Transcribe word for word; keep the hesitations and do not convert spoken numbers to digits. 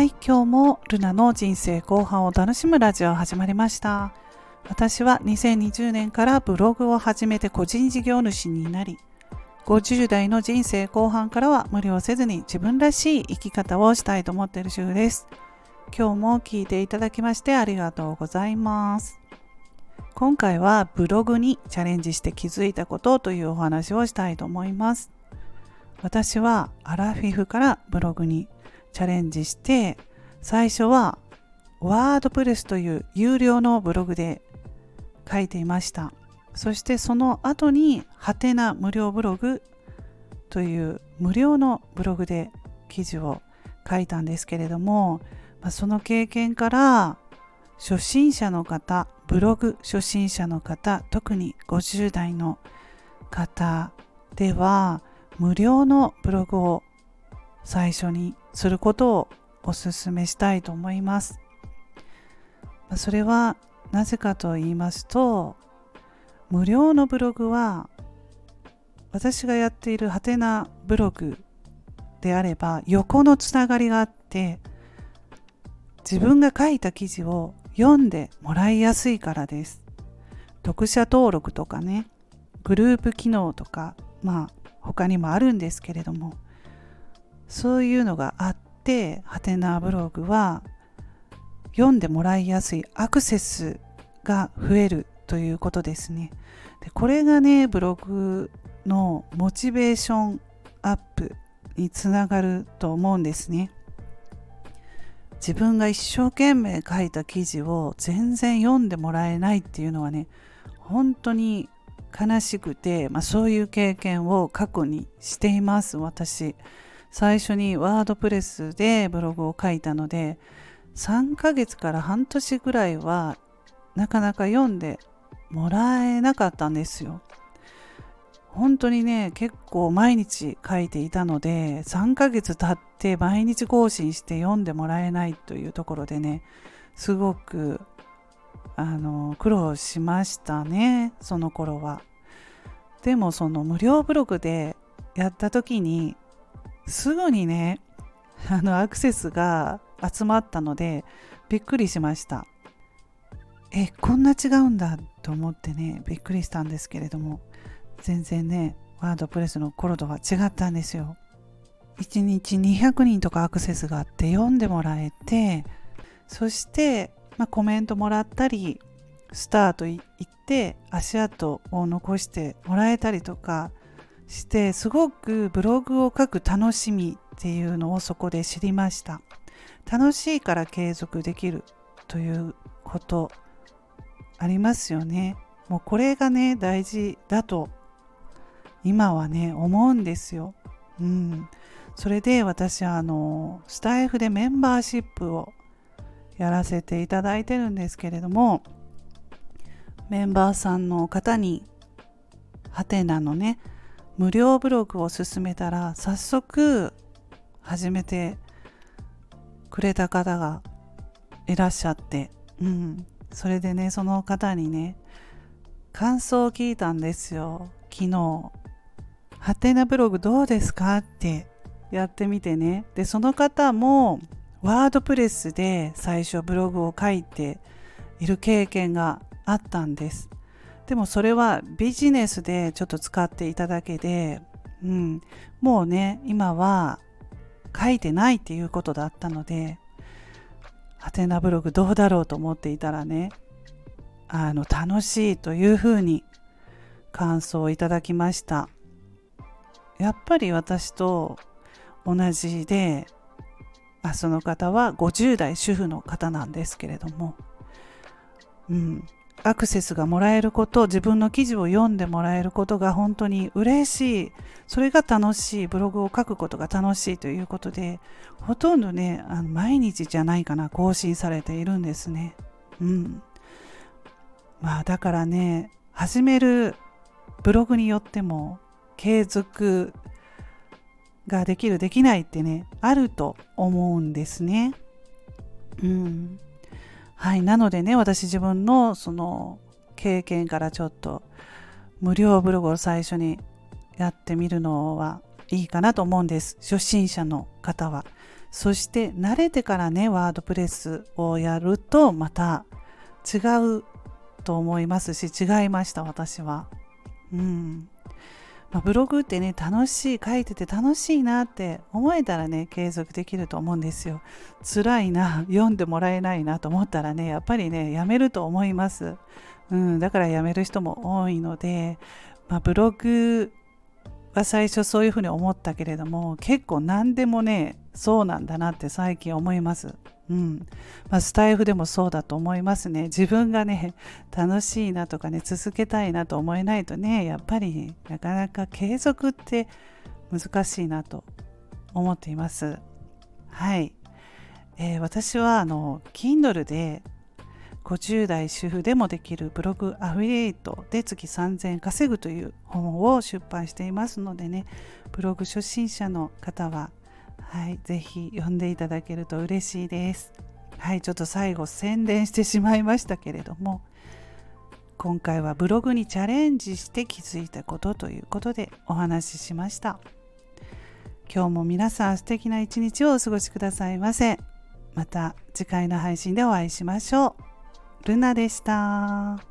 はい、今日もルナの人生後半を楽しむラジオ始まりました。私はにせんにじゅうねんからブログを始めて個人事業主になり、ごじゅう代の人生後半からは無理をせずに自分らしい生き方をしたいと思っている主婦です。今日も聞いていただきましてありがとうございます。今回はブログにチャレンジして気づいたことというお話をしたいと思います。私はアラフィフからブログにチャレンジして、最初はワードプレスという有料のブログで書いていました。そしてその後にハテナ無料ブログという無料のブログで記事を書いたんですけれども、その経験から初心者の方、ブログ初心者の方、特にごじゅう代の方では無料のブログを最初にすることをお勧めしたいと思います。それはなぜかと言いますと、無料のブログは私がやっているハテナブログであれば横のつながりがあって、自分が書いた記事を読んでもらいやすいからです。読者登録とかね、グループ機能とか、まあ他にもあるんですけれども、そういうのがあって、ハテナブログは読んでもらいやすい、アクセスが増えるということですね。でこれがね、ブログのモチベーションアップにつながると思うんですね。自分が一生懸命書いた記事を全然読んでもらえないっていうのはね、本当に悲しくて、まあ、そういう経験を過去にしています。私最初にワードプレスでブログを書いたので、さんかげつから半年ぐらいはなかなか読んでもらえなかったんですよ。本当にね、結構毎日書いていたので、さんかげつ経って毎日更新して読んでもらえないというところでね、すごくあの苦労しましたね、その頃は。でもその無料ブログでやった時にすぐにね、あのアクセスが集まったのでびっくりしました。え、こんな違うんだと思ってね、びっくりしたんですけれども、全然ね、ワードプレスの頃とは違ったんですよ。いちにちにひゃくにんとかアクセスがあって、読んでもらえて、そして、まあ、コメントもらったり、スターと言って足跡を残してもらえたりとかして、すごくブログを書く楽しみっていうのをそこで知りました。楽しいから継続できるということありますよね。もうこれがね、大事だと今はね思うんですよ、うん、それで私はあのスタイフでメンバーシップをやらせていただいてるんですけれども、メンバーさんの方にハテナのね無料ブログを進めたら、早速始めてくれた方がいらっしゃって、うん、それでね、その方にね感想を聞いたんですよ。昨日ハテナブログどうですかってやってみてね。でその方もワードプレスで最初ブログを書いている経験があったんです。でもそれはビジネスでちょっと使っていただけで、うん、もうね今は書いてないっていうことだったので、ハテナブログどうだろうと思っていたらね、あの楽しいというふうに感想をいただきました。やっぱり私と同じで、あ、その方はごじゅう代主婦の方なんですけれども、うんアクセスがもらえること、自分の記事を読んでもらえることが本当に嬉しい、それが楽しい、ブログを書くことが楽しいということで、ほとんどねあの毎日じゃないかな更新されているんですね、うん、まあだからね、始めるブログによっても継続ができるできないってねあると思うんですね、うんはい、なのでね、私自分のその経験からちょっと無料ブログを最初にやってみるのはいいかなと思うんです。初心者の方はそして慣れてからねワードプレスをやるとまた違うと思いますし、違いました私は。うんまあ、ブログってね楽しい、書いてて楽しいなって思えたらね継続できると思うんですよ。辛いな、読んでもらえないなと思ったらねやっぱりねやめると思います。うん、だからやめる人も多いので、まあ、ブログは最初そういうふうに思ったけれども結構何でもねそうなんだなって最近思います。うんまあ、スタイフでもそうだと思いますね。自分がね楽しいなとかね続けたいなと思えないとねやっぱりなかなか継続って難しいなと思っています。はい、えー、私はあの Kindle でごじゅう代主婦でもできるブログアフィリエイトで月さんぜんえん稼ぐという本を出版していますのでね、ブログ初心者の方ははい、ぜひ読んでいただけると嬉しいです。はい、ちょっと最後宣伝してしまいましたけれども、今回はブログにチャレンジして気づいたことということでお話ししました。今日も皆さん素敵な一日をお過ごしくださいませ。また次回の配信でお会いしましょう。ルナでした。